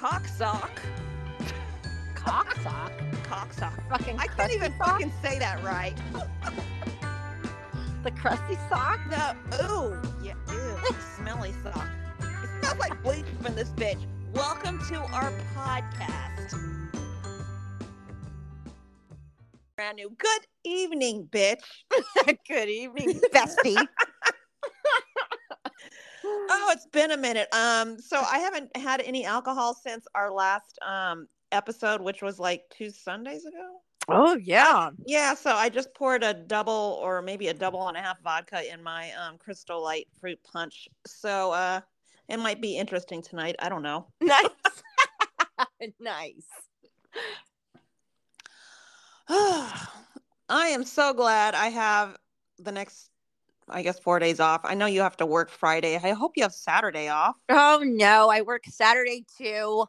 cocksock. Cocksock? Cocksock. Fucking I can't even sock? Fucking say that right. The crusty sock? No. Ooh. Yeah. Ew. Smelly sock. It smells like bleach from this bitch. Welcome to our podcast. Brand new. Good evening, bitch. Good evening, bestie. Oh, it's been a minute. So I haven't had any alcohol since our last episode, which was like 2 Sundays ago. Oh yeah. Yeah. So I just poured a double or maybe a double and a half vodka in my Crystal Light fruit punch. So it might be interesting tonight. I don't know. Nice. Nice. I am so glad I have the next, I guess, 4 days off. I know you have to work Friday. I hope you have Saturday off. Oh no, I work Saturday too,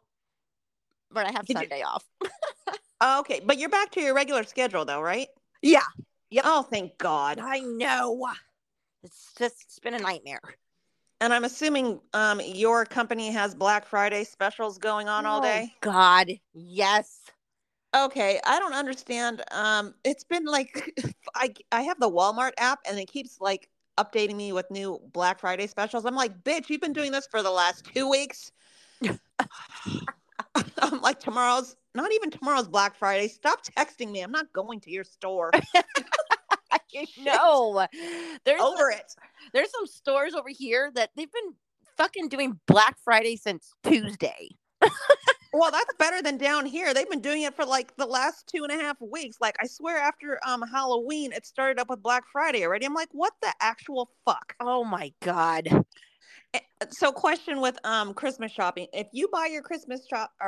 but I have Sunday off. Okay, but you're back to your regular schedule though, right? Yeah. Yep. Oh, thank God. I know. It's been a nightmare. And I'm assuming your company has Black Friday specials going on all day? God, yes. Okay, I don't understand. It's been like, I have the Walmart app and it keeps like updating me with new Black Friday specials. I'm like, bitch, you've been doing this for the last 2 weeks. I'm like, not even tomorrow's Black Friday. Stop texting me. I'm not going to your store. No. There's some stores over here that they've been fucking doing Black Friday since Tuesday. Well, that's better than down here. They've been doing it for like the last 2.5 weeks. Like, I swear after Halloween, it started up with Black Friday already. I'm like, what the actual fuck? Oh, my God. So, question with Christmas shopping. If you buy your Christmas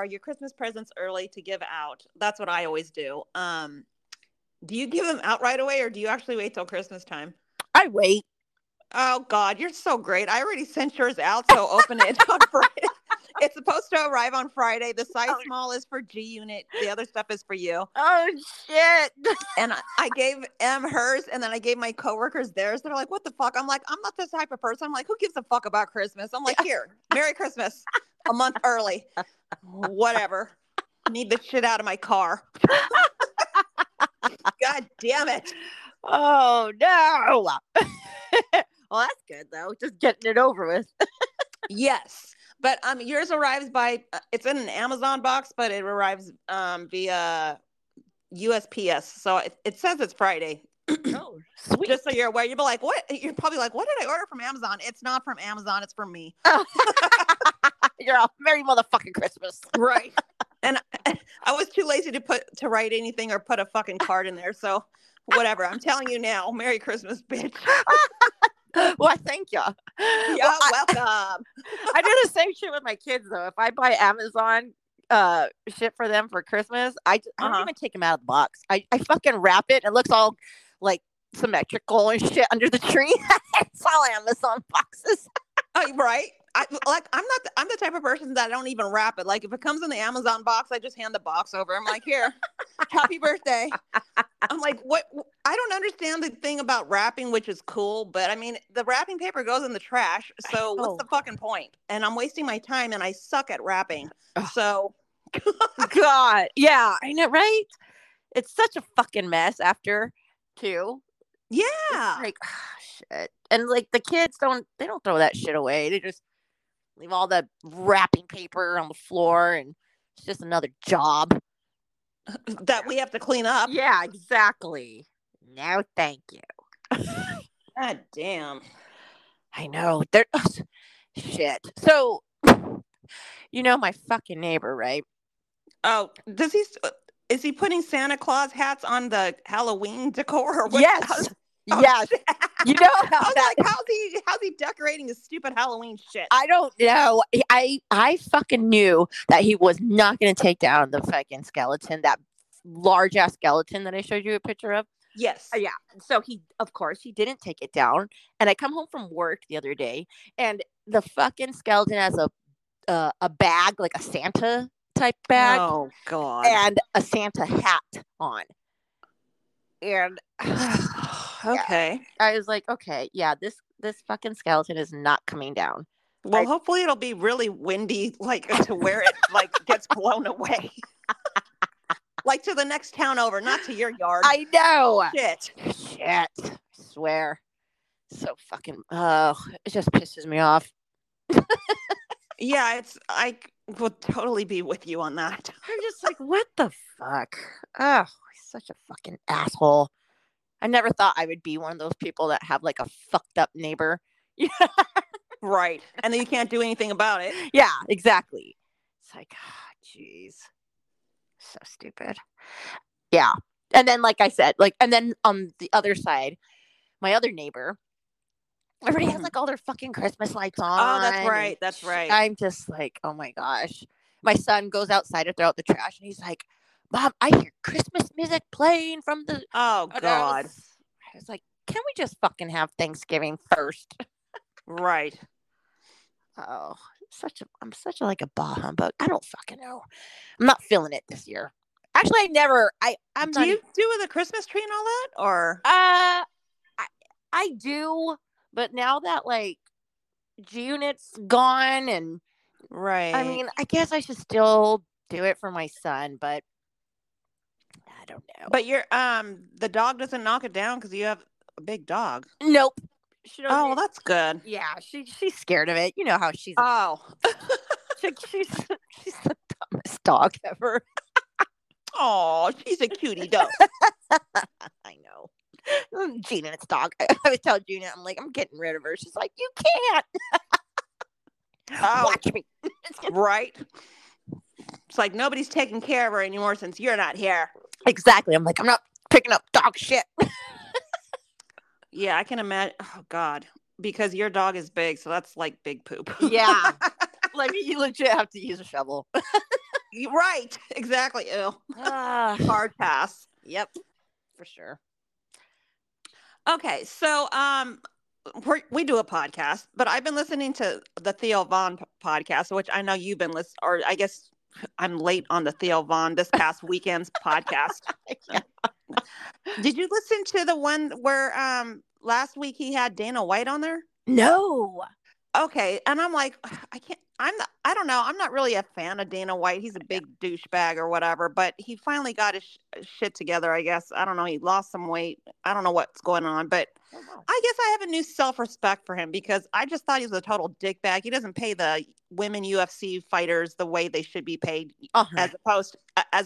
your Christmas presents early to give out, that's what I always do. Do you give them out right away, or do you actually wait till Christmas time? I wait. Oh God, you're so great. I already sent yours out, so open it on Friday. It's supposed to arrive on Friday. The size small is for G Unit. The other stuff is for you. Oh shit. And I gave M hers, and then I gave my coworkers theirs. They're like, what the fuck? I'm like, I'm not this type of person. I'm like, who gives a fuck about Christmas? I'm like, here, Merry Christmas. A month early. Whatever. Need the shit out of my car. God damn it. Oh no. Well, that's good though. Just getting it over with. Yes. But yours arrives it's in an Amazon box, but it arrives via USPS. So it says it's Friday. Oh, sweet. Just so you're aware, you'll be like, what? You're probably like, what did I order from Amazon? It's not from Amazon. It's from me. Oh. You're all Merry motherfucking Christmas. Right. And I was too lazy to write anything or put a fucking card in there. So whatever. I'm telling you now, Merry Christmas, bitch. Well, thank you. You're welcome. I do the same shit with my kids, though. If I buy Amazon shit for them for Christmas, I don't even take them out of the box. I fucking wrap it. It looks all, like, symmetrical and shit under the tree. It's all Amazon boxes. Oh, right? I'm the type of person that I don't even wrap it. Like, if it comes in the Amazon box, I just hand the box over. I'm like, here, happy birthday. I'm like, what? I don't understand the thing about wrapping, which is cool, but I mean, the wrapping paper goes in the trash. So what's the fucking point? And I'm wasting my time and I suck at wrapping. So God, yeah, I know, right? It's such a fucking mess after too. Yeah. It's like, oh, shit. And like the kids don't throw that shit away. They just leave all the wrapping paper on the floor and it's just another job that we have to clean up. Yeah, exactly. No, thank you. God damn. I know. Shit. So, you know my fucking neighbor, right? Oh, is he putting Santa Claus hats on the Halloween decor? Or what? Yes. Oh, yes. Shit. You know how like, how's he decorating this stupid Halloween shit? I don't know. I fucking knew that he was not going to take down the fucking skeleton, that large ass skeleton that I showed you a picture of. Yes. Yeah. So of course he didn't take it down. And I come home from work the other day and the fucking skeleton has a bag, like a Santa type bag. Oh God. And a Santa hat on. And okay, yeah, I was like, okay, yeah, this fucking skeleton is not coming down. Well, hopefully it'll be really windy, like to where it like gets blown away. Like to the next town over, not to your yard. I know. Shit. I swear. So fucking, oh, it just pisses me off. Yeah, it's, I would totally be with you on that. I'm just like, what the fuck? Oh, he's such a fucking asshole. I never thought I would be one of those people that have like a fucked up neighbor. Yeah. Right. And then you can't do anything about it. Yeah, exactly. It's like, oh, jeez. So stupid. Yeah. And then, like I said, like, and then on the other side, my other neighbor, everybody has like all their fucking Christmas lights on. Oh, that's right. That's right. I'm just like, oh my gosh. My son goes outside to throw out the trash and he's like, Mom, I hear Christmas music playing from the. Oh, God. I was like, can we just fucking have Thanksgiving first? Right. Oh, I'm such a, like a bah humbug. I don't fucking know. I'm not feeling it this year. Actually, I never. I'm not. Do you do with a Christmas tree and all that, or? I do, but now that like G-Unit's gone and right. I mean, I guess I should still do it for my son, but I don't know. But you're the dog doesn't knock it down because you have a big dog. Nope. Oh, well, that's good. Yeah, she's scared of it. You know how she's. Oh, she's the dumbest dog ever. Oh, she's a cutie dog. I know. Gina, it's dog. I would tell Gina, I'm like, I'm getting rid of her. She's like, you can't. Oh, watch me. Right. It's like nobody's taking care of her anymore since you're not here. Exactly. I'm like, I'm not picking up dog shit. Yeah, I can imagine. Oh, God. Because your dog is big, so that's like big poop. Yeah. Like, you legit have to use a shovel. Right. Exactly. Ew. Hard pass. Yep. For sure. Okay. So, we do a podcast, but I've been listening to the Theo Von podcast, which I know you've been listening, or I guess I'm late on the Theo Von this past weekend's podcast. Yeah. Did you listen to the one where last week he had Dana White on there? No. Okay. And I'm like, I don't know. I'm not really a fan of Dana White. He's a big douchebag or whatever, but he finally got his shit together, I guess. I don't know. He lost some weight. I don't know what's going on, but I guess I have a new self-respect for him because I just thought he was a total dickbag. He doesn't pay the women UFC fighters the way they should be paid as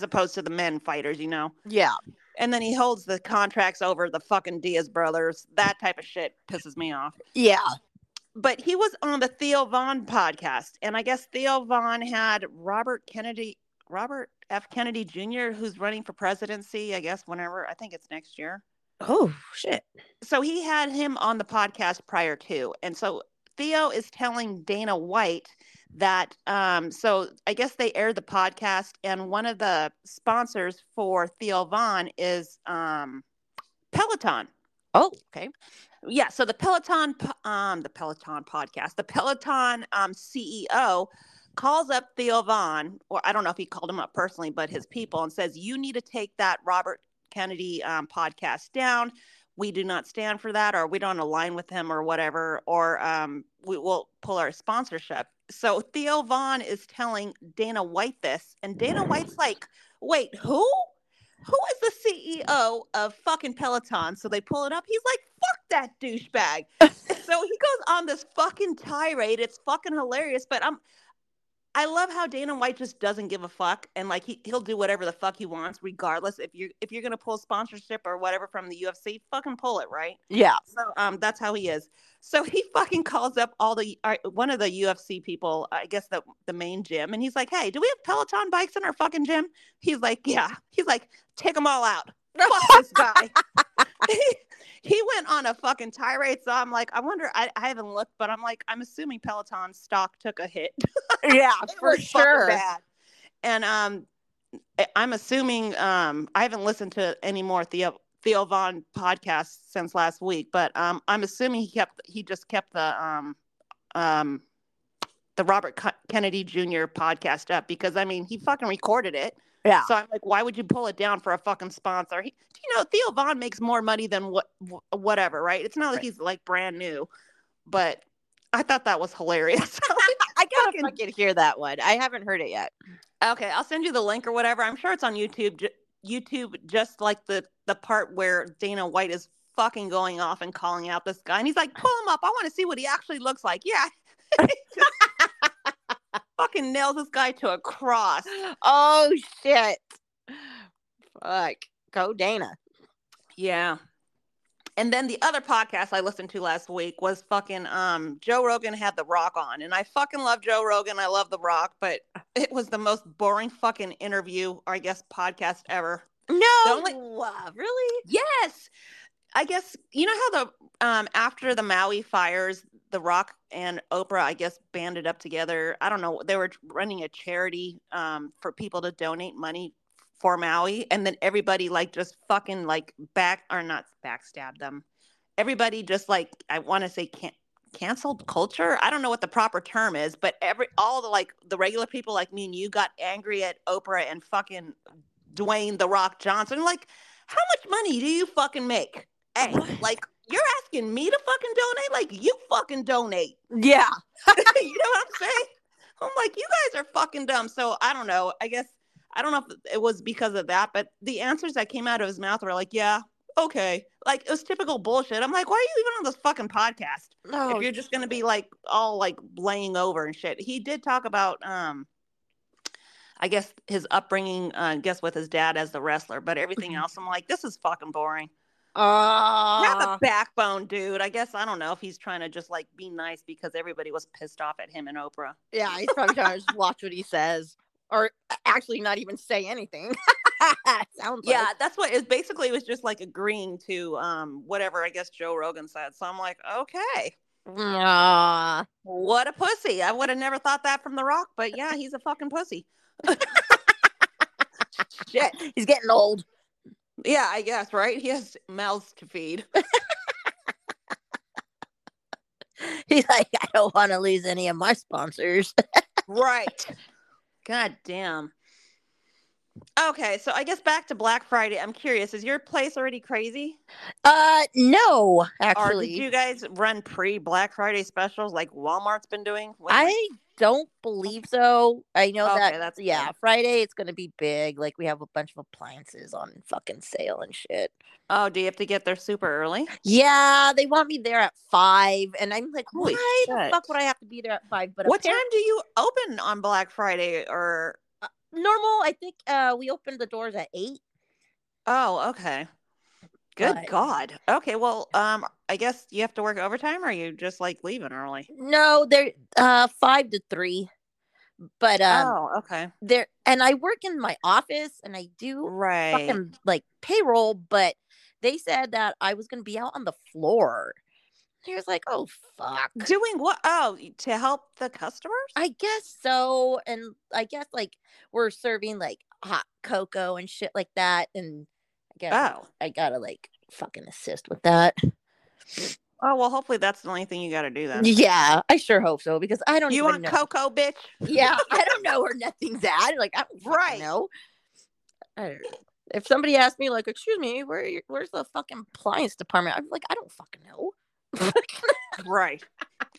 opposed to the men fighters, you know? Yeah. And then he holds the contracts over the fucking Diaz brothers. That type of shit pisses me off. Yeah. But he was on the Theo Von podcast. And I guess Theo Von had Robert F. Kennedy Jr., who's running for presidency, I guess, whenever. I think it's next year. Oh, shit. So he had him on the podcast prior to. And so Theo is telling Dana White that so I guess they aired the podcast, and one of the sponsors for Theo Von is Peloton. Oh, okay. Yeah, so the Peloton CEO calls up Theo Von, or I don't know if he called him up personally, but his people, and says, you need to take that Robert Kennedy podcast down. We do not stand for that, or we don't align with him or whatever, or we will pull our sponsorship. So Theo Von is telling Dana White this, and Dana White's like, wait, who? Who is the CEO of fucking Peloton? So they pull it up. He's like, fuck that douchebag. So he goes on this fucking tirade. It's fucking hilarious, but I love how Dana White just doesn't give a fuck, and like he'll do whatever the fuck he wants, regardless. If you're gonna pull sponsorship or whatever from the UFC, fucking pull it, right? Yeah. So that's how he is. So he fucking calls up one of the UFC people, I guess the main gym, and he's like, "Hey, do we have Peloton bikes in our fucking gym?" He's like, "Yeah." He's like, "Take them all out." Fuck this guy. He went on a fucking tirade, so I'm like, I wonder, I haven't looked, but I'm like, I'm assuming Peloton's stock took a hit. Yeah, for sure. Bad. And I'm assuming, I haven't listened to any more Theo Von podcasts since last week, but I'm assuming he just kept the Robert Kennedy Jr. podcast up because, I mean, he fucking recorded it. Yeah. So I'm like, why would you pull it down for a fucking sponsor? Theo Von makes more money than whatever, right? It's not like he's like brand new, but I thought that was hilarious. I gotta fucking hear that one. I haven't heard it yet. Okay, I'll send you the link or whatever. I'm sure it's on YouTube. YouTube, just like the part where Dana White is fucking going off and calling out this guy, and he's like, "Pull him up. I want to see what he actually looks like." Yeah. Fucking nails this guy to a cross. Oh shit. Fuck. Go Dana. Yeah. And then the other podcast I listened to last week was fucking Joe Rogan had The Rock on. And I fucking love Joe Rogan. I love The Rock. But it was the most boring fucking interview, or I guess podcast ever. No. Really? Yes. I guess, you know how the after the Maui fires, The Rock and Oprah, I guess, banded up together. I don't know. They were running a charity for people to donate money for Maui, and then everybody like just fucking like backstabbed them. Everybody just like, I want to say canceled culture. I don't know what the proper term is, but all the regular people like me and you got angry at Oprah and fucking Dwayne "The Rock" Johnson. Like, how much money do you fucking make? Hey, like, you're asking me to fucking donate? Like, you fucking donate. Yeah. You know what I'm saying? I'm like, you guys are fucking dumb. So I don't know. I guess I don't know if it was because of that, but the answers that came out of his mouth were like, yeah, okay. Like, it was typical bullshit. I'm like, why are you even on this fucking podcast? No, if you're just going to be like all like laying over and shit. He did talk about, I guess his upbringing, with his dad as the wrestler, but everything else, I'm like, this is fucking boring. Not the backbone, dude. I guess I don't know if he's trying to just like be nice because everybody was pissed off at him and Oprah. Yeah, he's probably trying to just watch what he says. Or actually not even say anything. Sounds yeah, like. That's what it basically was, just like agreeing to whatever, I guess, Joe Rogan said. So I'm like, okay. What a pussy. I would have never thought that from The Rock, but yeah, he's a fucking pussy. Shit. He's getting old. Yeah, I guess, right? He has mouths to feed. He's like, I don't want to lose any of my sponsors. Right. God damn. Okay, so I guess back to Black Friday. I'm curious, is your place already crazy? No, actually. Or did you guys run pre-Black Friday specials like Walmart's been doing? I don't believe so. I know that's Friday it's going to be big. Like, we have a bunch of appliances on fucking sale and shit. Oh, do you have to get there super early? Yeah, they want me there at 5, and I'm like, why the fuck would I have to be there at 5? But what time do you open on Black Friday? Or normal, I think we opened the doors at 8. Oh, okay. Good God. Okay, well, I guess you have to work overtime, or are you just like leaving early? No, they're 5 to 3. But okay. There, and I work in my office, and I do fucking like payroll. But they said that I was going to be out on the floor. He was like, "Oh fuck, doing what? Oh, to help the customers? I guess so. And I guess like we're serving like hot cocoa and shit like that, and." I gotta like fucking assist with that. Oh well, hopefully that's the only thing you gotta do then. Yeah, I sure hope so, because I don't. You want know. Cocoa, bitch? Yeah, I don't know where nothing's at. Like, I don't know. I don't know. If somebody asked me, like, "Excuse me, where's the fucking appliance department?" I'm like, I don't fucking know. Right.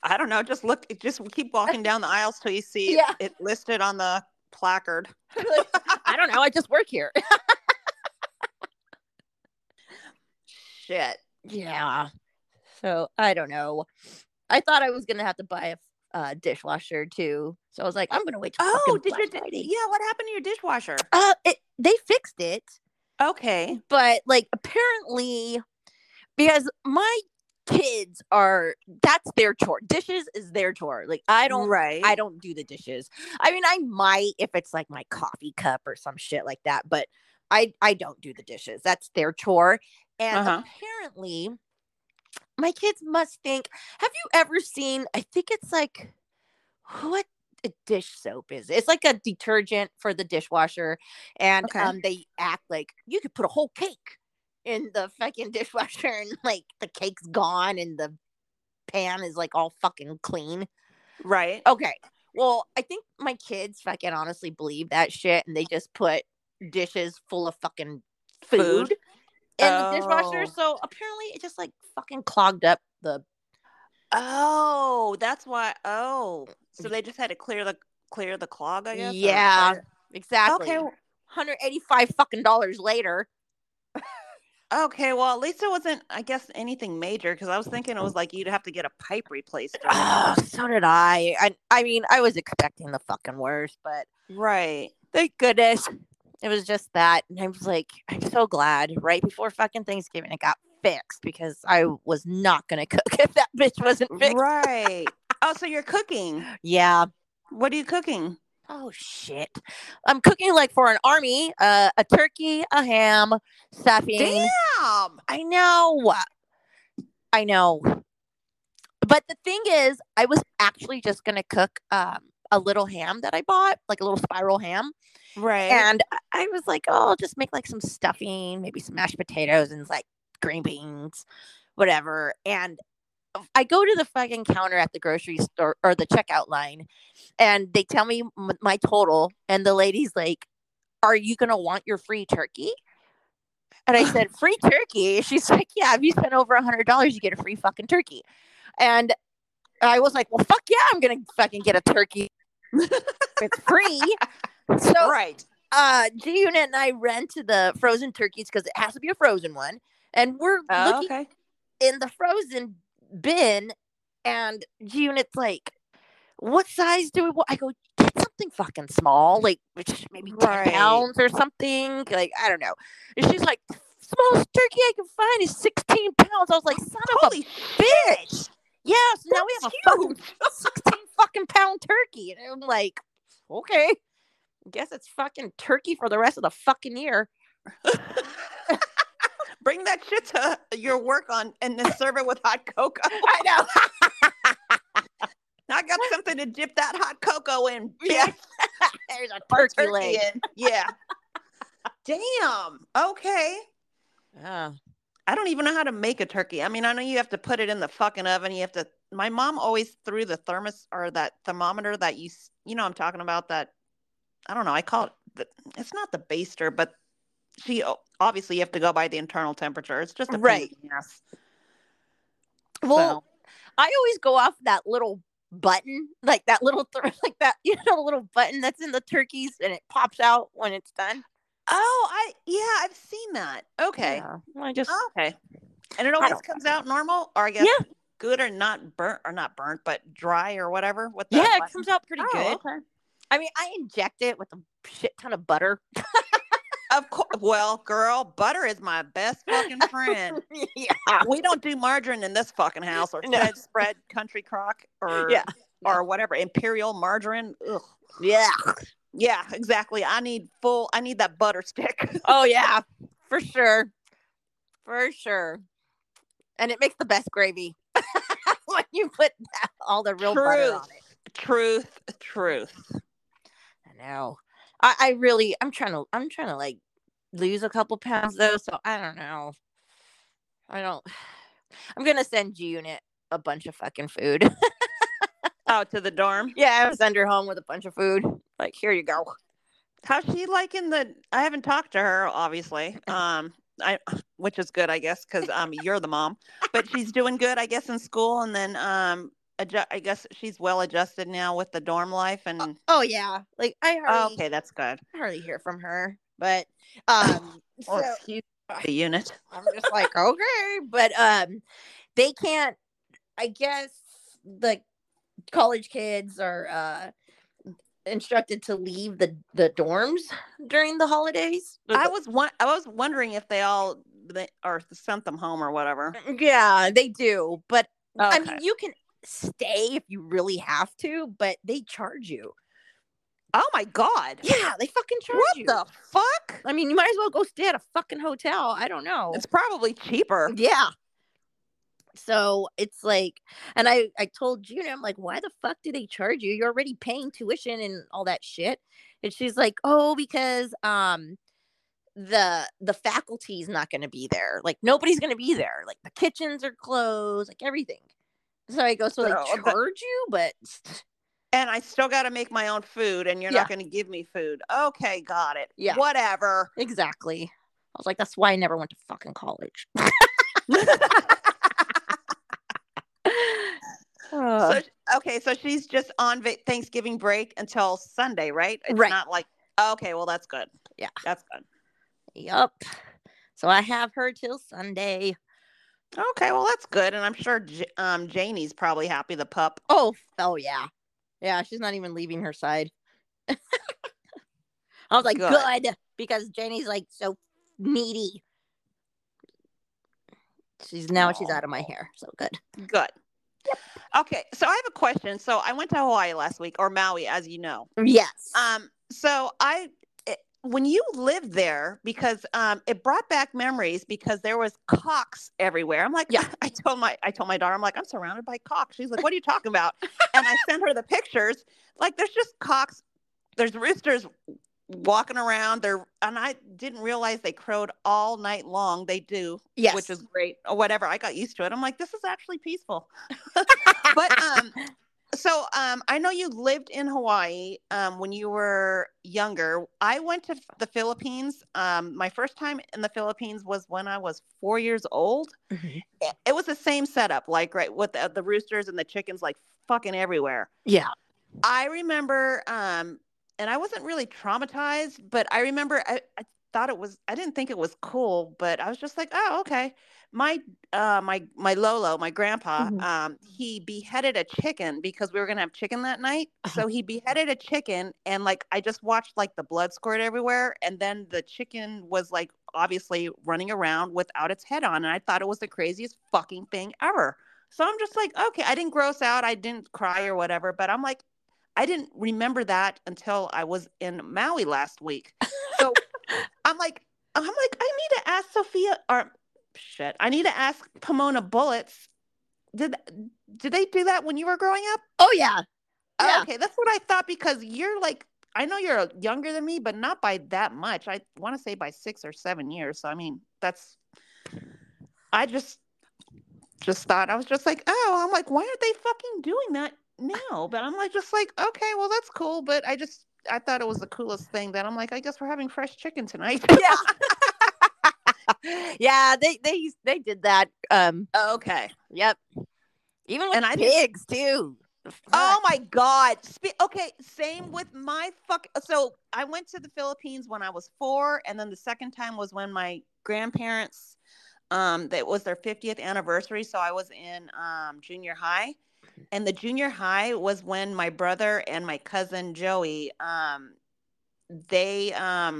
I don't know. Just look. Just keep walking down the aisles till you see it listed on the placard. Like, I don't know. I just work here. Shit. Yeah. So I don't know. I thought I was gonna have to buy a dishwasher too. So I was like, I'm gonna wait. What happened to your dishwasher? They fixed it. Okay. But like apparently, because my kids that's their chore. Dishes is their chore. Like I don't do the dishes. I mean, I might if it's like my coffee cup or some shit like that, but I don't do the dishes. That's their chore. And apparently, my kids must think, have you ever seen, I think it's like, what a dish soap is? It's like a detergent for the dishwasher. And they act like you could put a whole cake in the fucking dishwasher and like the cake's gone and the pan is like all fucking clean. Right. Okay. Well, I think my kids fucking honestly believe that shit. And they just put dishes full of fucking food. In the dishwasher, so apparently it just like fucking clogged up the Oh, that's why. Oh, so they just had to clear the clog, I guess. Yeah, exactly. Okay, $185 fucking dollars later. Okay, well, at least it wasn't, I guess, anything major, because I was thinking it was like you'd have to get a pipe replaced. Oh, so did I. I mean, I was expecting the fucking worst, but right. Thank goodness it was just that, and I was like, I'm so glad. Right before fucking Thanksgiving, it got fixed because I was not gonna cook if that bitch wasn't fixed. Right. Oh, so you're cooking? Yeah. What are you cooking? Oh shit! I'm cooking like for an army, a turkey, a ham, stuffing. Damn! I know. But the thing is, I was actually just gonna cook a little ham that I bought, like a little spiral ham. Right. And I was like, oh, I'll just make like some stuffing, maybe some mashed potatoes and like green beans, whatever. And I go to the fucking counter at the grocery store or the checkout line, and they tell me my total. And the lady's like, "Are you gonna want your free turkey?" And I said, "Free turkey?" She's like, "Yeah. If you spend over $100, you get a free fucking turkey." And I was like, "Well, fuck yeah, I'm gonna fucking get a turkey. It's free." So right. G Unit and I rented the frozen turkeys because it has to be a frozen one, and we're looking in the frozen bin, and G-Unit's like, what size do we want? I go, get something fucking small, like maybe 10 pounds or something, like I don't know. And she's like, smallest turkey I can find is 16 pounds. I was like, son Holy of a bitch. Yeah, so now we have a fucking 16 fucking pound turkey. And I'm like, okay, I guess it's fucking turkey for the rest of the fucking year. Bring that shit to your work on and then serve it with hot cocoa. I know. I got something to dip that hot cocoa in. Yeah. There's a turkey leg. In. Yeah. Damn. Okay. I don't even know how to make a turkey. I mean, I know you have to put it in the fucking oven. You have to. My mom always threw the thermometer that you know I'm talking about, that I don't know. I call it. It's not the baster, but she obviously you have to go by the internal temperature. It's just a right. Yes. Well, so. I always go off that little button, like that little like that, you know, little button that's in the turkeys, and it pops out when it's done. Oh, I've seen that. Okay, yeah, and it always comes out normal, or I guess good or not burnt, but dry or whatever. With that button. It comes out pretty good. Okay. I mean, I inject it with a shit ton of butter. Of course. Well, girl, butter is my best fucking friend. Yeah. We don't do margarine in this fucking house, or spread country crock or whatever. Imperial margarine. Ugh. Yeah. Yeah, exactly. I need that butter stick. Oh yeah. For sure. For sure. And it makes the best gravy when you put all the real butter on it. Truth. I know. I really, I'm trying to like lose a couple pounds though. So I don't know. I'm going to send G-Unit a bunch of fucking food. Oh, to the dorm? Yeah. I'll send her home with a bunch of food. Like, here you go. How's she liking I haven't talked to her, obviously. Which is good, I guess. Cause you're the mom, but she's doing good, I guess, in school. And then, I guess she's well adjusted now with the dorm life, and oh yeah, like that's good. I hardly hear from her, but excuse the unit. I'm just like okay, but they can't. I guess the college kids are instructed to leave the dorms during the holidays. I was wondering if they all or sent them home or whatever. Yeah, they do, but okay. I mean you can. Stay if you really have to, but they charge you. Oh my god! Yeah, they fucking charge you. What the fuck? I mean, you might as well go stay at a fucking hotel. I don't know. It's probably cheaper. Yeah. So it's like, and I told Gina, I'm like, why the fuck do they charge you? You're already paying tuition and all that shit. And she's like, oh, because the faculty's not going to be there. Like nobody's going to be there. Like the kitchens are closed. Like everything. So I go, so they charge you, but... And I still got to make my own food, and you're not going to give me food. Okay, got it. Yeah. Whatever. Exactly. I was like, that's why I never went to fucking college. So, okay, so she's just on Thanksgiving break until Sunday, right? It's right. Not like, okay, well, that's good. Yeah. That's good. Yep. So I have her till Sunday. Okay, well, that's good. And I'm sure Janie's probably happy, the pup. Oh, yeah. Yeah, she's not even leaving her side. I was like, good, because Janie's like so needy. She's out of my hair, so good. Good. Yep. Okay, so I have a question. So I went to Hawaii last week, or Maui, as you know. Yes. So when you lived there, because it brought back memories because there was cocks everywhere. I'm like, yeah. I told my daughter, I'm like, I'm surrounded by cocks. She's like, what are you talking about? And I sent her the pictures. Like, there's just cocks. There's roosters walking around there, and I didn't realize they crowed all night long. They do, yes, which is great or whatever. I got used to it. I'm like, this is actually peaceful. But so I know you lived in Hawaii when you were younger. I went to the Philippines. My first time in the Philippines was when I was 4 years old. Mm-hmm. It was the same setup, like right with the roosters and the chickens, like fucking everywhere. Yeah, I remember. And I wasn't really traumatized, but I remember I thought it was, I didn't think it was cool, but I was just like, oh, okay. My Lolo, my grandpa, mm-hmm. He beheaded a chicken because we were going to have chicken that night. So he beheaded a chicken, and like, I just watched like the blood squirt everywhere. And then the chicken was like, obviously running around without its head on. And I thought it was the craziest fucking thing ever. So I'm just like, okay, I didn't gross out. I didn't cry or whatever, but I'm like, I didn't remember that until I was in Maui last week. So I'm like, I need to ask Sophia, or shit, I need to ask Pahmoanah Bulitz. Did they do that when you were growing up? Oh yeah. Yeah. Okay, that's what I thought, because you're like, I know you're younger than me, but not by that much. I want to say by 6 or 7 years. So I mean, I just thought, I was just like, oh, I'm like, why aren't they fucking doing that? No, but I'm like, just like, okay, well, that's cool. But I thought it was the coolest thing that I'm like, I guess we're having fresh chicken tonight. Yeah. Yeah. They did that. Okay. Yep. Even with pigs too. Oh my God. Okay. Same with my so I went to the Philippines when I was 4. And then the second time was when my grandparents, that was their 50th anniversary. So I was in, junior high. And the junior high was when my brother and my cousin Joey, not the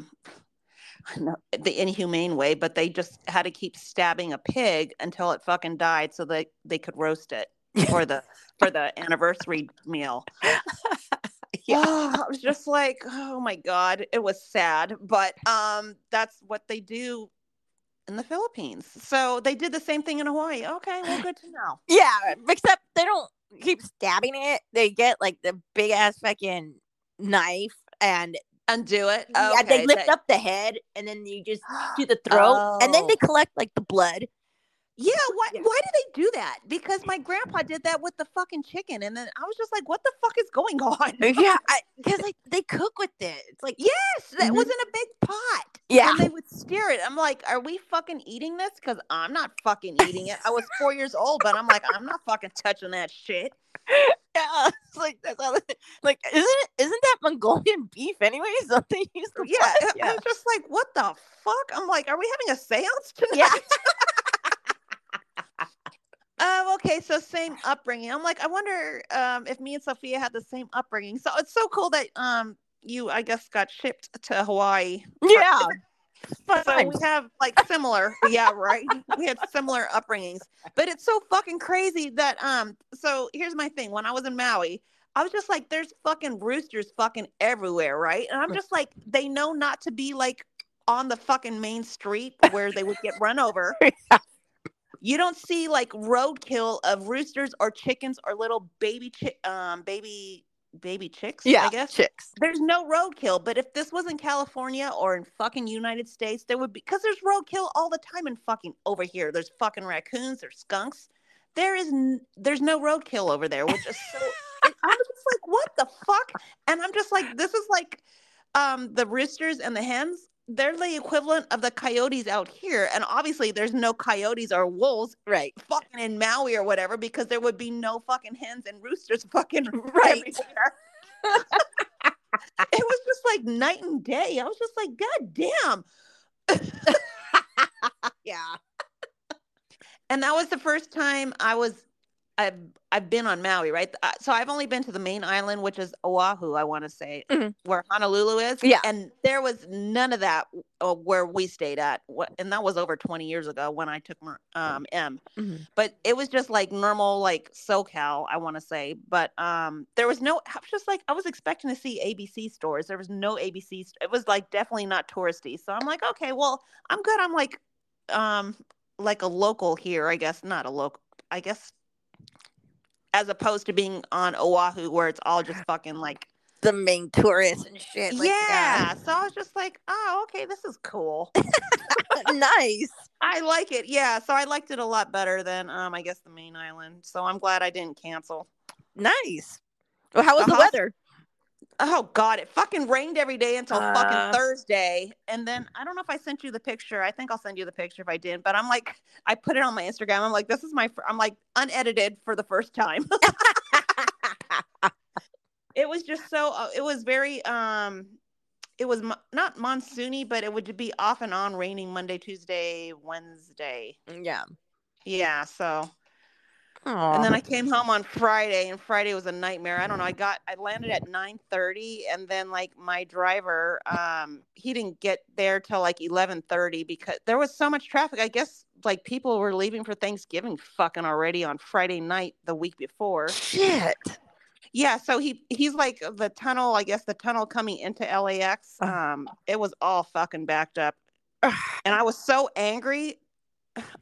inhumane way, but they just had to keep stabbing a pig until it fucking died so that they could roast it for the anniversary meal. Yeah. Oh, I was just like, oh my God, it was sad, but that's what they do in the Philippines. So they did the same thing in Hawaii. Okay, well, good to know. Yeah, except they don't keep stabbing it. They get like the big ass fucking knife and undo it. Okay, yeah, they lift up the head, and then you just do the throat. Oh. And then they collect like the blood. Yeah, why do they do that? Because my grandpa did that with the fucking chicken, and then I was just like, what the fuck is going on? Yeah, because like they cook with it. It's like, yes, that mm-hmm. was in a big pot. Yeah. And they would stir it. I'm like, are we fucking eating this? Because I'm not fucking eating it. I was 4 years old, but I'm like, I'm not fucking touching that shit. Yeah, it's like, that's all, like, isn't that Mongolian beef anyway? Something used to yeah, yeah. I was just like, what the fuck? I'm like, are we having a seance tonight? Yeah. Okay, so same upbringing. I'm like, I wonder if me and Sophia had the same upbringing. So it's so cool that you, I guess, got shipped to Hawaii. Yeah. So we have like similar, yeah, right? We had similar upbringings. But it's so fucking crazy that, so here's my thing. When I was in Maui, I was just like, there's fucking roosters fucking everywhere, right? And I'm just like, they know not to be like on the fucking main street where they would get run over. Yeah. You don't see like roadkill of roosters or chickens or little baby chicks. Yeah, I guess chicks. There's no roadkill, but if this was in California or in fucking United States, there would be, because there's roadkill all the time in fucking over here. There's fucking raccoons, there's skunks. There's no roadkill over there, which is so. I'm just like, what the fuck? And I'm just like, this is like, the roosters and the hens. they're the equivalent of the coyotes out here. And obviously there's no coyotes or wolves right fucking in Maui or whatever, because there would be no fucking hens and roosters fucking right there. It was just like night and day. I was just like, God damn. Yeah. And that was the first time I've been on Maui, right? So I've only been to the main island, which is Oahu, I want to say, mm-hmm. where Honolulu is. Yeah. And there was none of that where we stayed at. And that was over 20 years ago when I took M. Mm-hmm. But it was just like normal, like SoCal, I want to say. But there was no, I was just like, I was expecting to see ABC stores. There was no ABC. It was like definitely not touristy. So I'm like, okay, well, I'm good. I'm like a local here, I guess. Not a local, I guess. As opposed to being on Oahu where it's all just fucking like the main tourists and shit. Like yeah. That. So I was just like, oh, okay, this is cool. Nice. I like it. Yeah. So I liked it a lot better than, I guess, the main island. So I'm glad I didn't cancel. Nice. Well, how was the weather? Oh, God. It fucking rained every day until fucking Thursday. And then I don't know if I sent you the picture. I think I'll send you the picture if I didn't. But I'm like, I put it on my Instagram. I'm like, this is my, I'm like unedited for the first time. It was just so, it was very, it was not monsoony, but it would be off and on raining Monday, Tuesday, Wednesday. Yeah. Yeah. So. Aww. And then I came home on Friday, and Friday was a nightmare. I don't know. I landed at 9:30, and then like my driver, he didn't get there till like 11:30 because there was so much traffic. I guess like people were leaving for Thanksgiving fucking already on Friday night the week before. Shit. Yeah. So he's like the tunnel. I guess the tunnel coming into LAX. It was all fucking backed up, and I was so angry.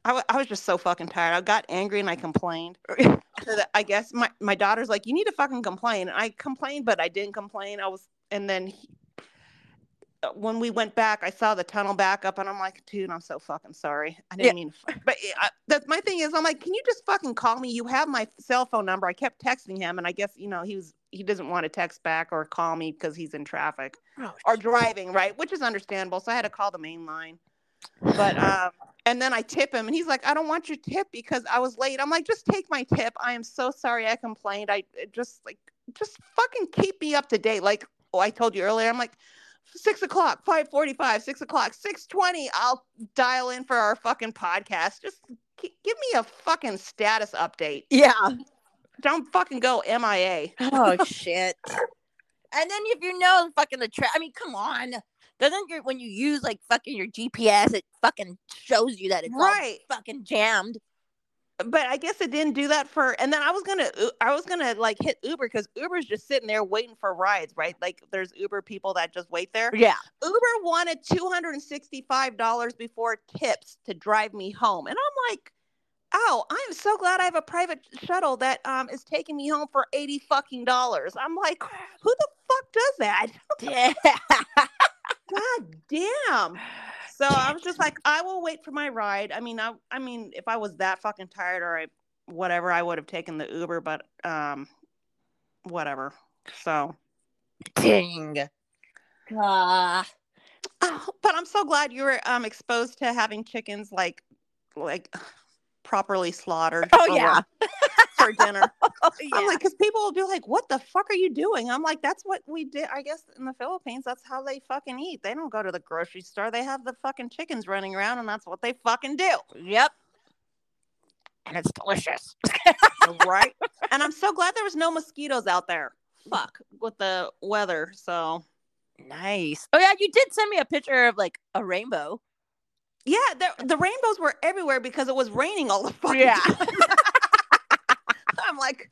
I was just so fucking tired. I got angry and I complained. So I guess my daughter's like, you need to fucking complain. And I complained, but I didn't complain. When we went back, I saw the tunnel back up, and I'm like, dude, I'm so fucking sorry. I didn't mean to. But that's my thing is, I'm like, can you just fucking call me? You have my cell phone number. I kept texting him, and I guess you know he doesn't want to text back or call me because he's in traffic or driving, right? Which is understandable. So I had to call the main line. But and then I tip him, and he's like, I don't want your tip because I was late. I'm like, just take my tip. I am so sorry I complained. I just fucking keep me up to date. Like, oh, I told you earlier, I'm like 6 o'clock, 5:45, 6 o'clock, 6:20. I'll dial in for our fucking podcast. Just give me a fucking status update. Yeah. Don't fucking go MIA. Oh shit. And then if you know fucking the I mean, come on. Doesn't your when you use like fucking your GPS, it fucking shows you that it's right all fucking jammed. But I guess it didn't do that for. And then I was gonna like hit Uber because Uber's just sitting there waiting for rides, right? Like there's Uber people that just wait there. Yeah. Uber wanted $265 before tips to drive me home, and I'm like, oh, I'm so glad I have a private shuttle that is taking me home for $80 fucking. I'm like, who the fuck does that? Yeah. God damn. So I was just like, I will wait for my ride. I mean, I mean, if I was that fucking tired or whatever, I would have taken the Uber, but whatever. So. Dang. But I'm so glad you were exposed to having chickens like properly slaughtered. Oh, yeah. For dinner. Oh, yeah. I'm like, because people will be like, what the fuck are you doing? I'm like, that's what we did, I guess, in the Philippines. That's how they fucking eat. They don't go to the grocery store. They have the fucking chickens running around, and that's what they fucking do. Yep. And it's delicious. Right? And I'm so glad there was no mosquitoes out there. Fuck. With the weather, so. Nice. Oh, yeah, you did send me a picture of, like, a rainbow. Yeah, the rainbows were everywhere because it was raining all the fucking time. I'm like,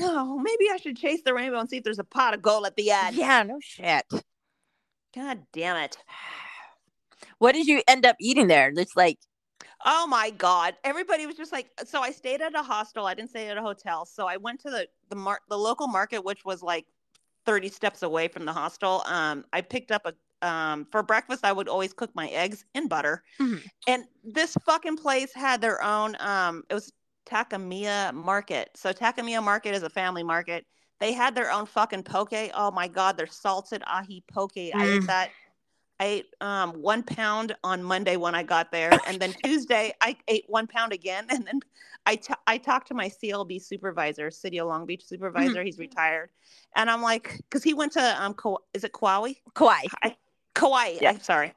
oh, maybe I should chase the rainbow and see if there's a pot of gold at the end. Yeah, no shit. God damn it. What did you end up eating there? It's like, oh my God. Everybody was just like, so I stayed at a hostel. I didn't stay at a hotel. So I went to the local market, which was like 30 steps away from the hostel. I picked up for breakfast, I would always cook my eggs in butter. Mm-hmm. And this fucking place had their own, it was Takamiya Market. So Takamiya Market is a family market. They had their own fucking poke. Oh my God, their salted ahi poke. I ate that. I ate 1 pound on Monday when I got there. And then Tuesday, I ate 1 pound again. And then I talked to my CLB supervisor, City of Long Beach supervisor. Mm-hmm. He's retired. And I'm like, because he went to, is it Kauai? Kauai. Yeah. I'm sorry.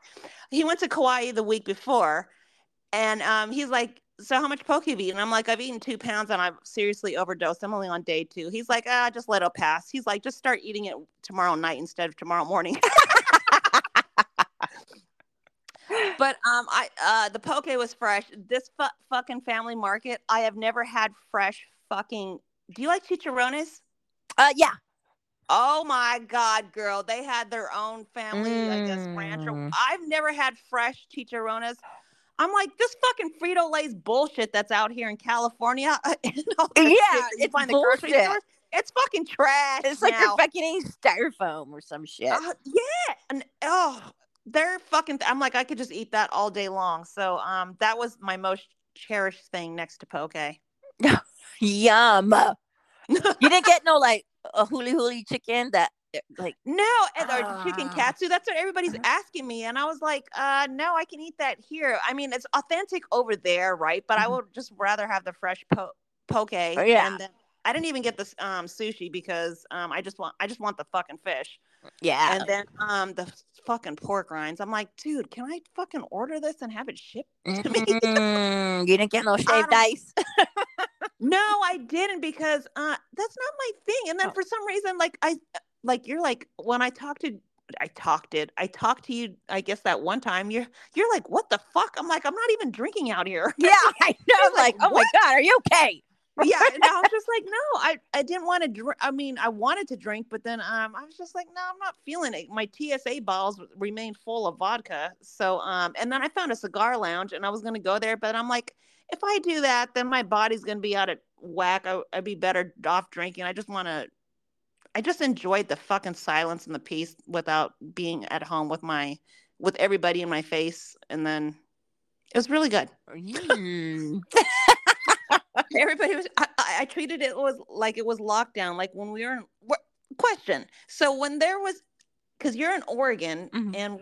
He went to Kauai the week before. And he's like, so how much poke have you eaten? And I'm like, I've eaten 2 pounds and I've seriously overdosed. I'm only on day 2. He's like, just let it pass. He's like, just start eating it tomorrow night instead of tomorrow morning. But the poke was fresh. This fucking family market, I have never had fresh fucking. Do you like chicharrones? Yeah. Oh my God, girl! They had their own family, I guess, ranch. I've never had fresh chicharrones. I'm like, this fucking Frito-Lay's bullshit that's out here in California. It's bullshit. The grocery stores. It's fucking trash. It's like you're fucking eating styrofoam or some shit. Yeah. And they're fucking. I'm like, I could just eat that all day long. So that was my most cherished thing next to poke. Yum. You didn't get no like a huli chicken that like no, or chicken katsu. That's what everybody's asking me, and I was like, no, I can eat that here. I mean, it's authentic over there, right? But I would just rather have the fresh poke. Oh, yeah. And then I didn't even get the sushi because I just want the fucking fish. Yeah. And then the fucking pork rinds. I'm like, dude, can I fucking order this and have it shipped to me? You didn't get no shaved ice. No, I didn't, because that's not my thing. And then for some reason, when I talked to you, I guess that one time, you're like, what the fuck? I'm like, I'm not even drinking out here. Yeah, I know. I was like, oh my God, are you okay? Yeah, and I was just like, no, I didn't want to drink. I mean, I wanted to drink, but then I was just like, no, I'm not feeling it. My TSA bottles remained full of vodka. So, and then I found a cigar lounge, and I was going to go there, but I'm like, if I do that, then my body's going to be out of whack. I'd be better off drinking. I just enjoyed the fucking silence and the peace without being at home with everybody in my face. And then it was really good. Everybody was, I treated it was like it was lockdown. Like when we were in question. So when there was, cause you're in Oregon and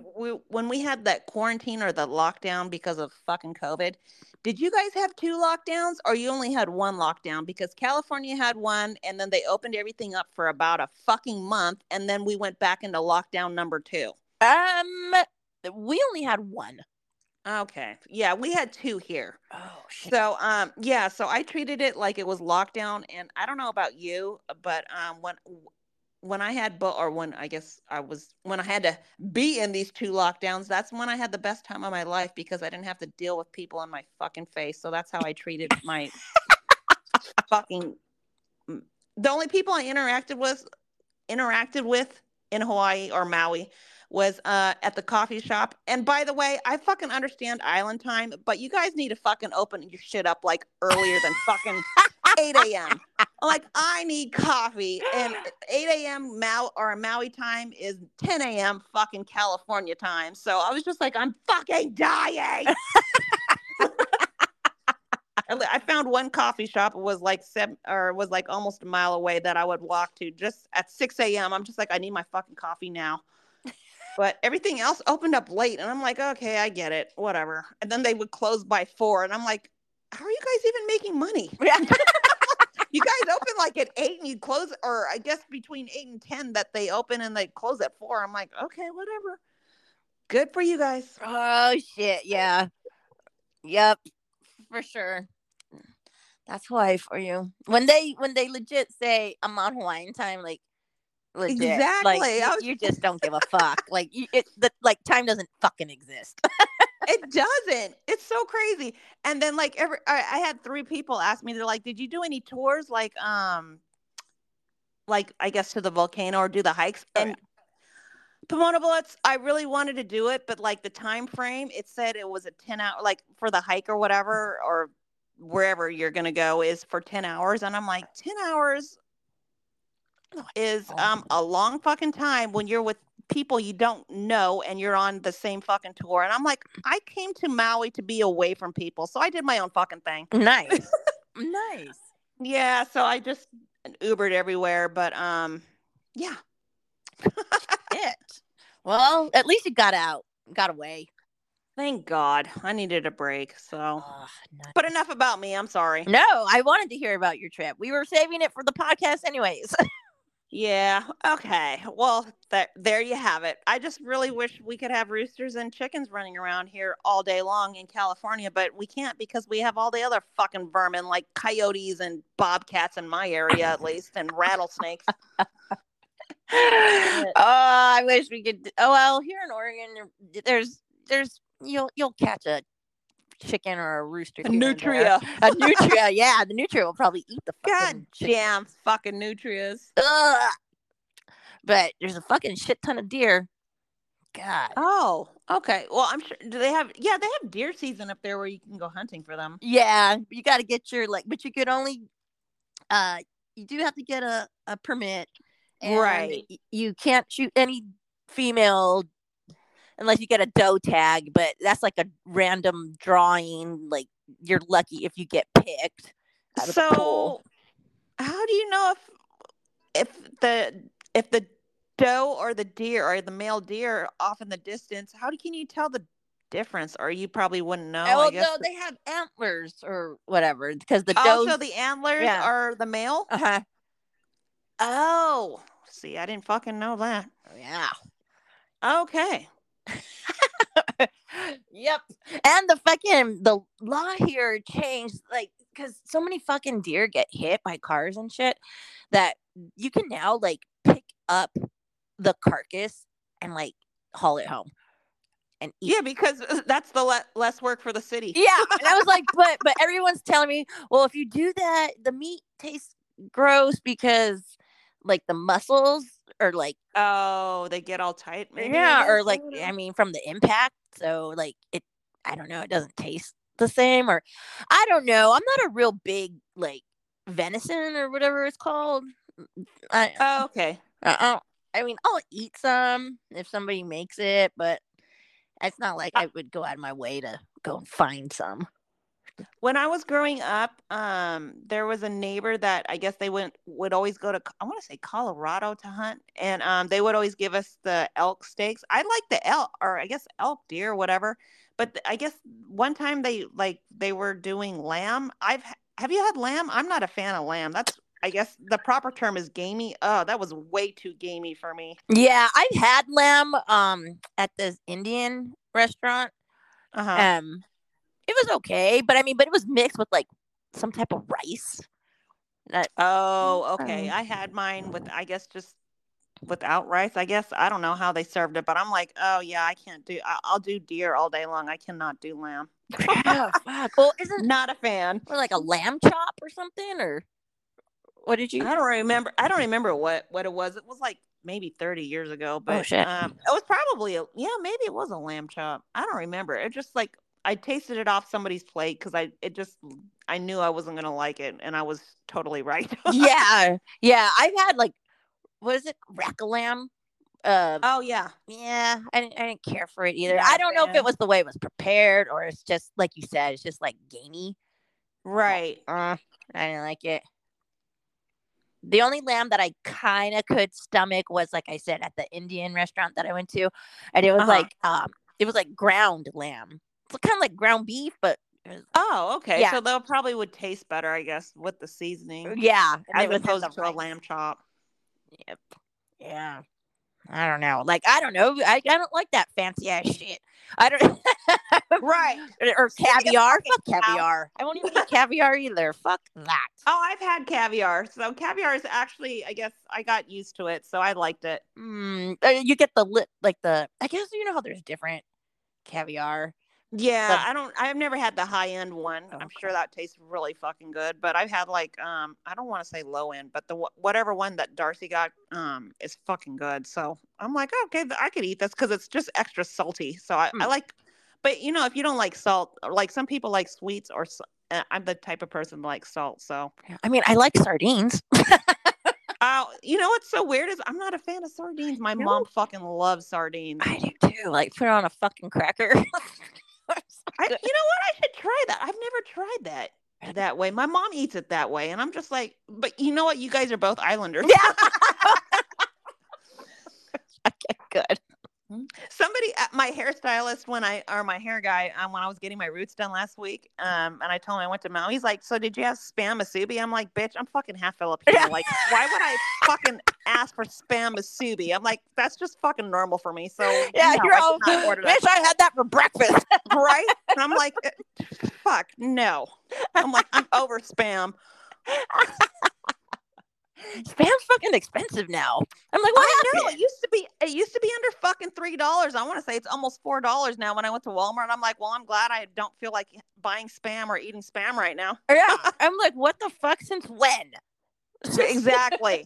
when we had that quarantine or the lockdown because of fucking COVID, did you guys have 2 lockdowns or you only had 1 lockdown? Because California had 1 and then they opened everything up for about a fucking month. And then we went back into lockdown number 2. We only had 1. Okay. Yeah, we had 2 here. Oh shit. So so I treated it like it was lockdown, and I don't know about you, but when I had to be in these 2 lockdowns, that's when I had the best time of my life because I didn't have to deal with people in my fucking face. So that's how I treated my fucking. The only people I interacted with in Hawaii or Maui was at the coffee shop. And by the way, I fucking understand island time, but you guys need to fucking open your shit up like earlier than fucking 8 a.m. Like I need coffee, and 8 a.m. Maui time is 10 a.m. fucking California time. So I was just like, I'm fucking dying. I found one coffee shop was like almost a mile away that I would walk to just at 6 a.m. I'm just like, I need my fucking coffee now. But everything else opened up late, and I'm like, okay, I get it, whatever. And then they would close by 4, and I'm like, how are you guys even making money? You guys open like at 8 and you close, or I guess between 8 and 10 that they open and they close at 4. I'm like, okay, whatever. Good for you guys. Oh shit, yeah, yep, for sure. That's why for you. When they legit say I'm on Hawaiian time, like legit, exactly. Like, you just don't give a fuck. Like time doesn't fucking exist. It doesn't. It's so crazy. And then like I had 3 people ask me, they're like, did you do any tours? Like, I guess to the volcano or do the hikes? And Pahmoanah Bulitz, I really wanted to do it, but like the time frame, it said it was a 10-hour, like for the hike or whatever, or wherever you're going to go is for 10 hours. And I'm like, 10 hours is a long fucking time when you're with people you don't know and you're on the same fucking tour. And I'm like, I came to Maui to be away from people, so I did my own fucking thing. Nice. Nice. Yeah, so I just Ubered everywhere, but yeah. It. Well, at least you got out. got away. Thank God. I needed a break. So, nice. But enough about me. I'm sorry. No, I wanted to hear about your trip. We were saving it for the podcast anyways. Yeah. Okay. Well, there you have it. I just really wish we could have roosters and chickens running around here all day long in California, but we can't because we have all the other fucking vermin like coyotes and bobcats in my area, at least, and rattlesnakes. Oh, I wish we could. Oh, well, here in Oregon, there's you'll catch a chicken or a rooster. A nutria. Yeah, the nutria will probably eat the fucking chicken. Damn fucking nutrias. Ugh. But there's a fucking shit ton of deer. God. Oh, okay. Well, I'm sure. Do they have? Yeah, they have deer season up there where you can go hunting for them. Yeah, you got to get your but you could only, you do have to get a permit. And right. You can't shoot any female unless you get a doe tag, but that's like a random drawing. Like, you're lucky if you get picked out of the pool. So, how do you know if the doe or the deer or the male deer off in the distance? How can you tell the difference? Or you probably wouldn't know. Oh, no, they have antlers or whatever because the doe. Oh, so the antlers are the male. Uh huh. Oh, see, I didn't fucking know that. Yeah. Okay. Yep. And the law here changed, like, because so many fucking deer get hit by cars and shit that you can now pick up the carcass and haul it home and eat. Yeah, because that's the less work for the city. Yeah. And I was like, but everyone's telling me, well, if you do that, the meat tastes gross because the muscles are they get all tight, maybe. Yeah, or from the impact, so it, I don't know, it doesn't taste the same, or I don't know. I'm not a real big venison or whatever it's called. I'll eat some if somebody makes it, but it's not I would go out of my way to go and find some. When I was growing up, there was a neighbor that I guess they would always go to, I want to say Colorado, to hunt. And they would always give us the elk steaks. I like the elk, or I guess elk, deer, whatever. But I guess one time they were doing lamb. Have you had lamb? I'm not a fan of lamb. That's, I guess the proper term is gamey. Oh, that was way too gamey for me. Yeah, I've had lamb at this Indian restaurant. Uh-huh. It was okay, but it was mixed with some type of rice. Oh, okay. I had mine with, I guess, just without rice. I guess I don't know how they served it, but I'm like, oh yeah, I can't do. I'll do deer all day long. I cannot do lamb. Oh, fuck. Well, isn't not a fan. Or a lamb chop or something, or what did you? I don't remember. I don't remember what it was. It was maybe 30 years ago, but it was probably maybe it was a lamb chop. I don't remember. It just I tasted it off somebody's plate because I knew I wasn't gonna like it, and I was totally right. yeah. I've had what is it, rack of lamb? Oh yeah. I didn't care for it either. Yeah, I don't know if it was the way it was prepared, or it's just like you said, it's just gamey. Right. I didn't like it. The only lamb that I kind of could stomach was, like I said, at the Indian restaurant that I went to, and it was it was ground lamb. It's kind of ground beef, but oh, okay. Yeah. So they'll probably would taste better, I guess, with the seasoning. Yeah, as opposed to a lamb chop. Yep. Yeah. I don't know. I don't know. I don't like that fancy ass shit. I don't. Right. Or caviar. Fuck caviar. I won't even eat caviar either. Fuck that. Oh, I've had caviar. So caviar is actually, I guess, I got used to it, so I liked it. You get the I guess you know how there's different caviar. Yeah, I've never had the high end one. Okay. I'm sure that tastes really fucking good, but I've had I don't want to say low end, but the whatever one that Darcy got is fucking good. So I'm like, okay, I could eat this because it's just extra salty. So I like, but if you don't like salt, some people like sweets, or I'm the type of person that likes salt. So I like sardines. What's so weird is I'm not a fan of sardines. My mom fucking loves sardines. I do too. Put it on a fucking cracker. I should try that. I've never tried that way. My mom eats it that way, and I'm just like, but you know what? You guys are both islanders. Yeah. Okay, good. Somebody, my hairstylist, my hair guy, when I was getting my roots done last week, and I told him I went to Maui, he's like, "So did you have spam musubi?" I'm like, "Bitch, I'm fucking half Filipino. Like, why would I fucking ask for spam musubi?" I'm like, "That's just fucking normal for me." So yeah, you're all, "Bitch, I had that for breakfast," right? And I'm like, "Fuck no." I'm like, "I'm over spam." Spam's fucking expensive now. I'm like, what happened? I know. It used to be under fucking $3. I want to say it's almost $4 now when I went to Walmart. I'm like, well, I'm glad I don't feel like buying spam or eating spam right now. Yeah. I'm like, what the fuck? Since when? Exactly.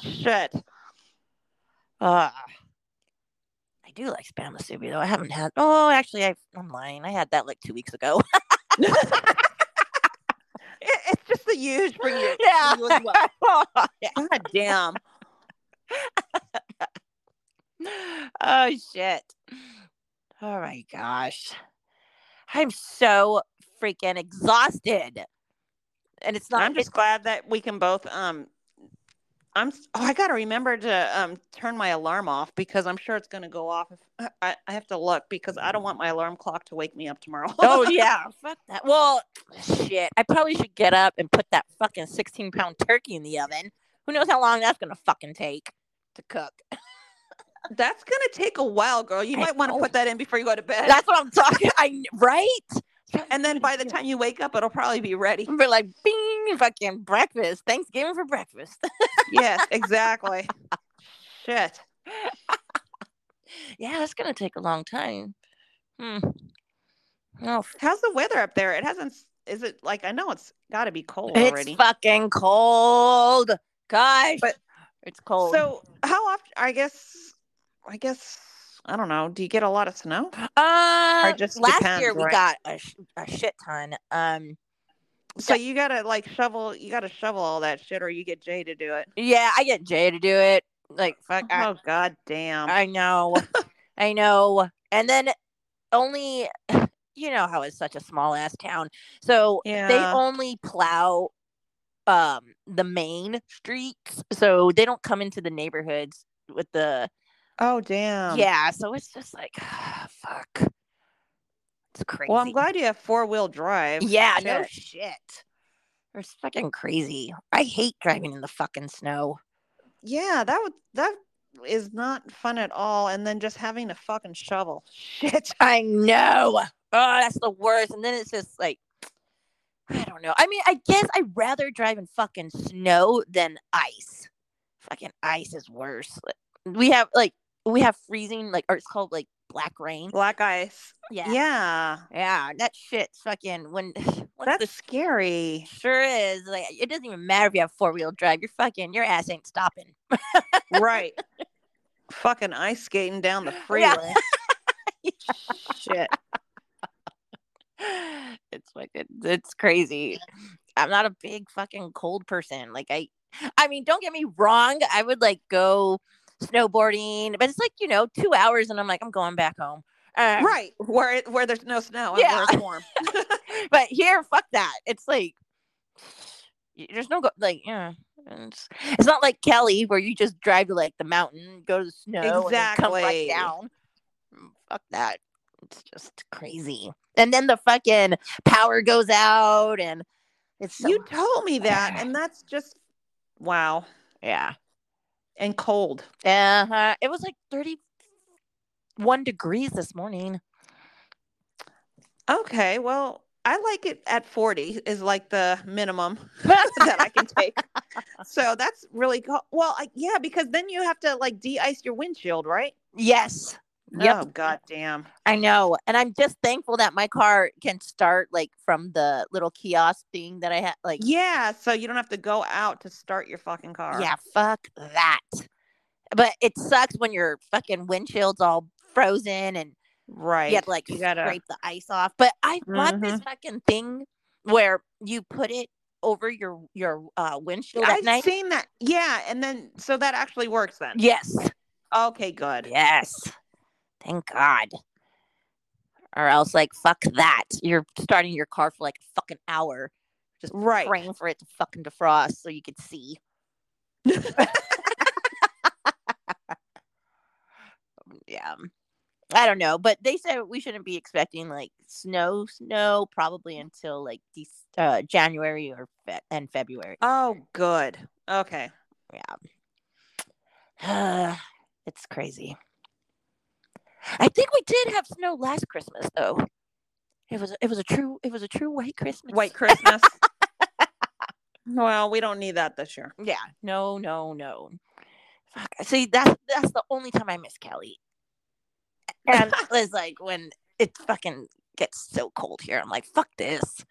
Shit. I do like spam musubi though. I haven't had. Oh, actually, I'm lying. I had that like 2 weeks ago. It's just the huge for you. Yeah. You as well. God damn. Oh, shit. Oh, my gosh. I'm so freaking exhausted. And it's not. I'm just glad that we can both. I got to remember to turn my alarm off because I'm sure it's going to go off. If I have to look because I don't want my alarm clock to wake me up tomorrow. Oh, yeah. Fuck that. Well, shit. I probably should get up and put that fucking 16-pound turkey in the oven. Who knows how long that's going to fucking take to cook. That's going to take a while, girl. You might want to put that in before you go to bed. That's what I'm talking about. Right? And then by the time you wake up, it'll probably be ready. We're like, bing, fucking breakfast. Thanksgiving for breakfast. Yes, exactly. Shit. Yeah, that's going to take a long time. Oh. How's the weather up there? Is it like, I know it's got to be cold already. It's fucking cold. Gosh. But it's cold. So how often, I guess. I don't know. Do you get a lot of snow? Last year we got a shit ton. So you gotta shovel. You gotta shovel all that shit, or you get Jay to do it. Yeah, I get Jay to do it. Like fuck. Oh god damn. I know. I know. And then only, you know how it's such a small ass town. So they only plow the main streets. So they don't come into the neighborhoods with the. Oh, damn. Yeah, so it's just like, fuck. It's crazy. Well, I'm glad you have four-wheel drive. Yeah, no shit. It's fucking crazy. I hate driving in the fucking snow. Yeah, that is not fun at all. And then just having to fucking shovel. Shit, I know. Oh, that's the worst. And then it's just like, I don't know. I mean, I guess I'd rather drive in fucking snow than ice. Fucking ice is worse. We have freezing, or it's called, black rain. Black ice. Yeah. Yeah. Yeah. That shit fucking, that's scary. Sure is. It doesn't even matter if you have four-wheel drive. You're fucking, your ass ain't stopping. Right. Fucking ice skating down the freeway. Yeah. Shit. It's fucking, it's crazy. I'm not a big fucking cold person. I mean, don't get me wrong. I would, go snowboarding, but it's 2 hours and I'm like, I'm going back home, right where there's no snow and where it's warm. But here, fuck that. It's there's no it's not like Kelly where you just drive to the mountain, go to the snow, exactly, and come right down. Fuck that. It's just crazy. And then the fucking power goes out and it's so... You told me that and that's just wow. Yeah. And cold. It was 31 degrees this morning. Okay, well, I like it at 40 is the minimum that I can take. So that's really cool. Well, because then you have to de-ice your windshield, right? Yes. Yep. Oh, goddamn. I know. And I'm just thankful that my car can start from the little kiosk thing that I had. Yeah, so you don't have to go out to start your fucking car. Yeah, fuck that. But it sucks when your fucking windshield's all frozen and right. You have to scrape the ice off. But I bought this fucking thing where you put it over your windshield at night. I've seen that. Yeah, and then so that actually works then. Yes. Okay, good. Yes. Thank God. Or else, fuck that. You're starting your car for, a fucking hour. Just right. Praying for it to fucking defrost so you could see. yeah, I don't know. But they said we shouldn't be expecting like snow probably until like January or and February. Oh, good. Okay. Yeah. It's crazy. I think we did have snow last Christmas though. It was a true white Christmas. White Christmas. Well, we don't need that this year. Yeah. No. Fuck. See, that's the only time I miss Kelly. And it's like when it fucking gets so cold here. I'm like, fuck this.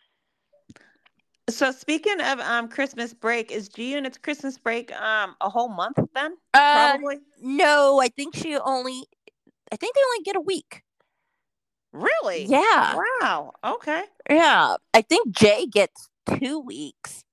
So speaking of Christmas break, is G-Unit's Christmas break a whole month then? Probably. No, I think they only get a week. Really? Yeah. Wow. Okay. Yeah. I think Jay gets 2 weeks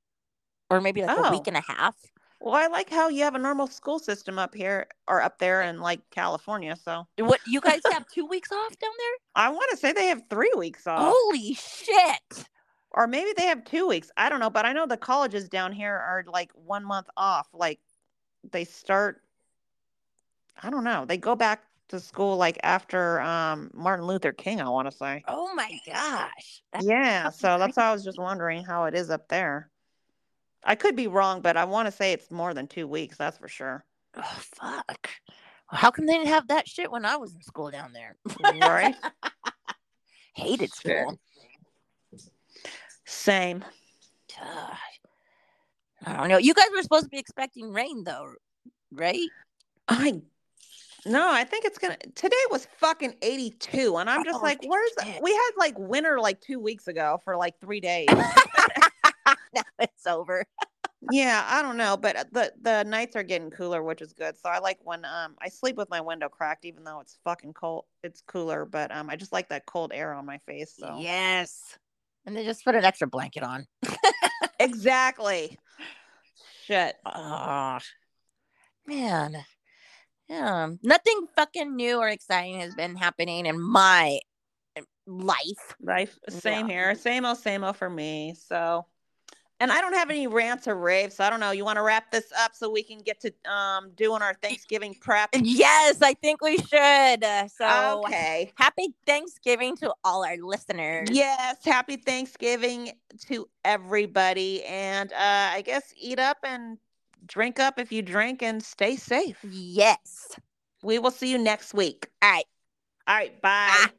or maybe like a week and a half. Well, I like how you have a normal school system up here or up there in like California. So what, you guys have 2 weeks off down there? I want to say they have 3 weeks off. Holy shit. Or maybe they have 2 weeks. I don't know. But I know the colleges down here are like 1 month off. Like they start, I don't know. They go back to school like after Martin Luther King, I want to say. Oh my gosh. So that's why I was just wondering how it is up there. I could be wrong, but I want to say it's more than 2 weeks, that's for sure. Oh fuck. How come they didn't have that shit when I was in school down there? Right? Hated school. Same. God. I don't know. You guys were supposed to be expecting rain though, right? I think it's gonna. Today was fucking 82, and I'm just where's shit. We had like winter like 2 weeks ago for like 3 days. Now it's over. Yeah, I don't know, but the nights are getting cooler, which is good. So I like when I sleep with my window cracked, even though it's fucking cold. It's cooler, but I just like that cold air on my face. So yes, and then just put an extra blanket on. Exactly. Shit. Oh man. Yeah. Nothing fucking new or exciting has been happening in my life. Same here. Same old for me. So, and I don't have any rants or raves. So I don't know. You want to wrap this up so we can get to doing our Thanksgiving prep? Yes, I think we should. So, okay. Happy Thanksgiving to all our listeners. Yes. Happy Thanksgiving to everybody. And I guess eat up and drink up if you drink and stay safe. Yes. We will see you next week. All right. Bye.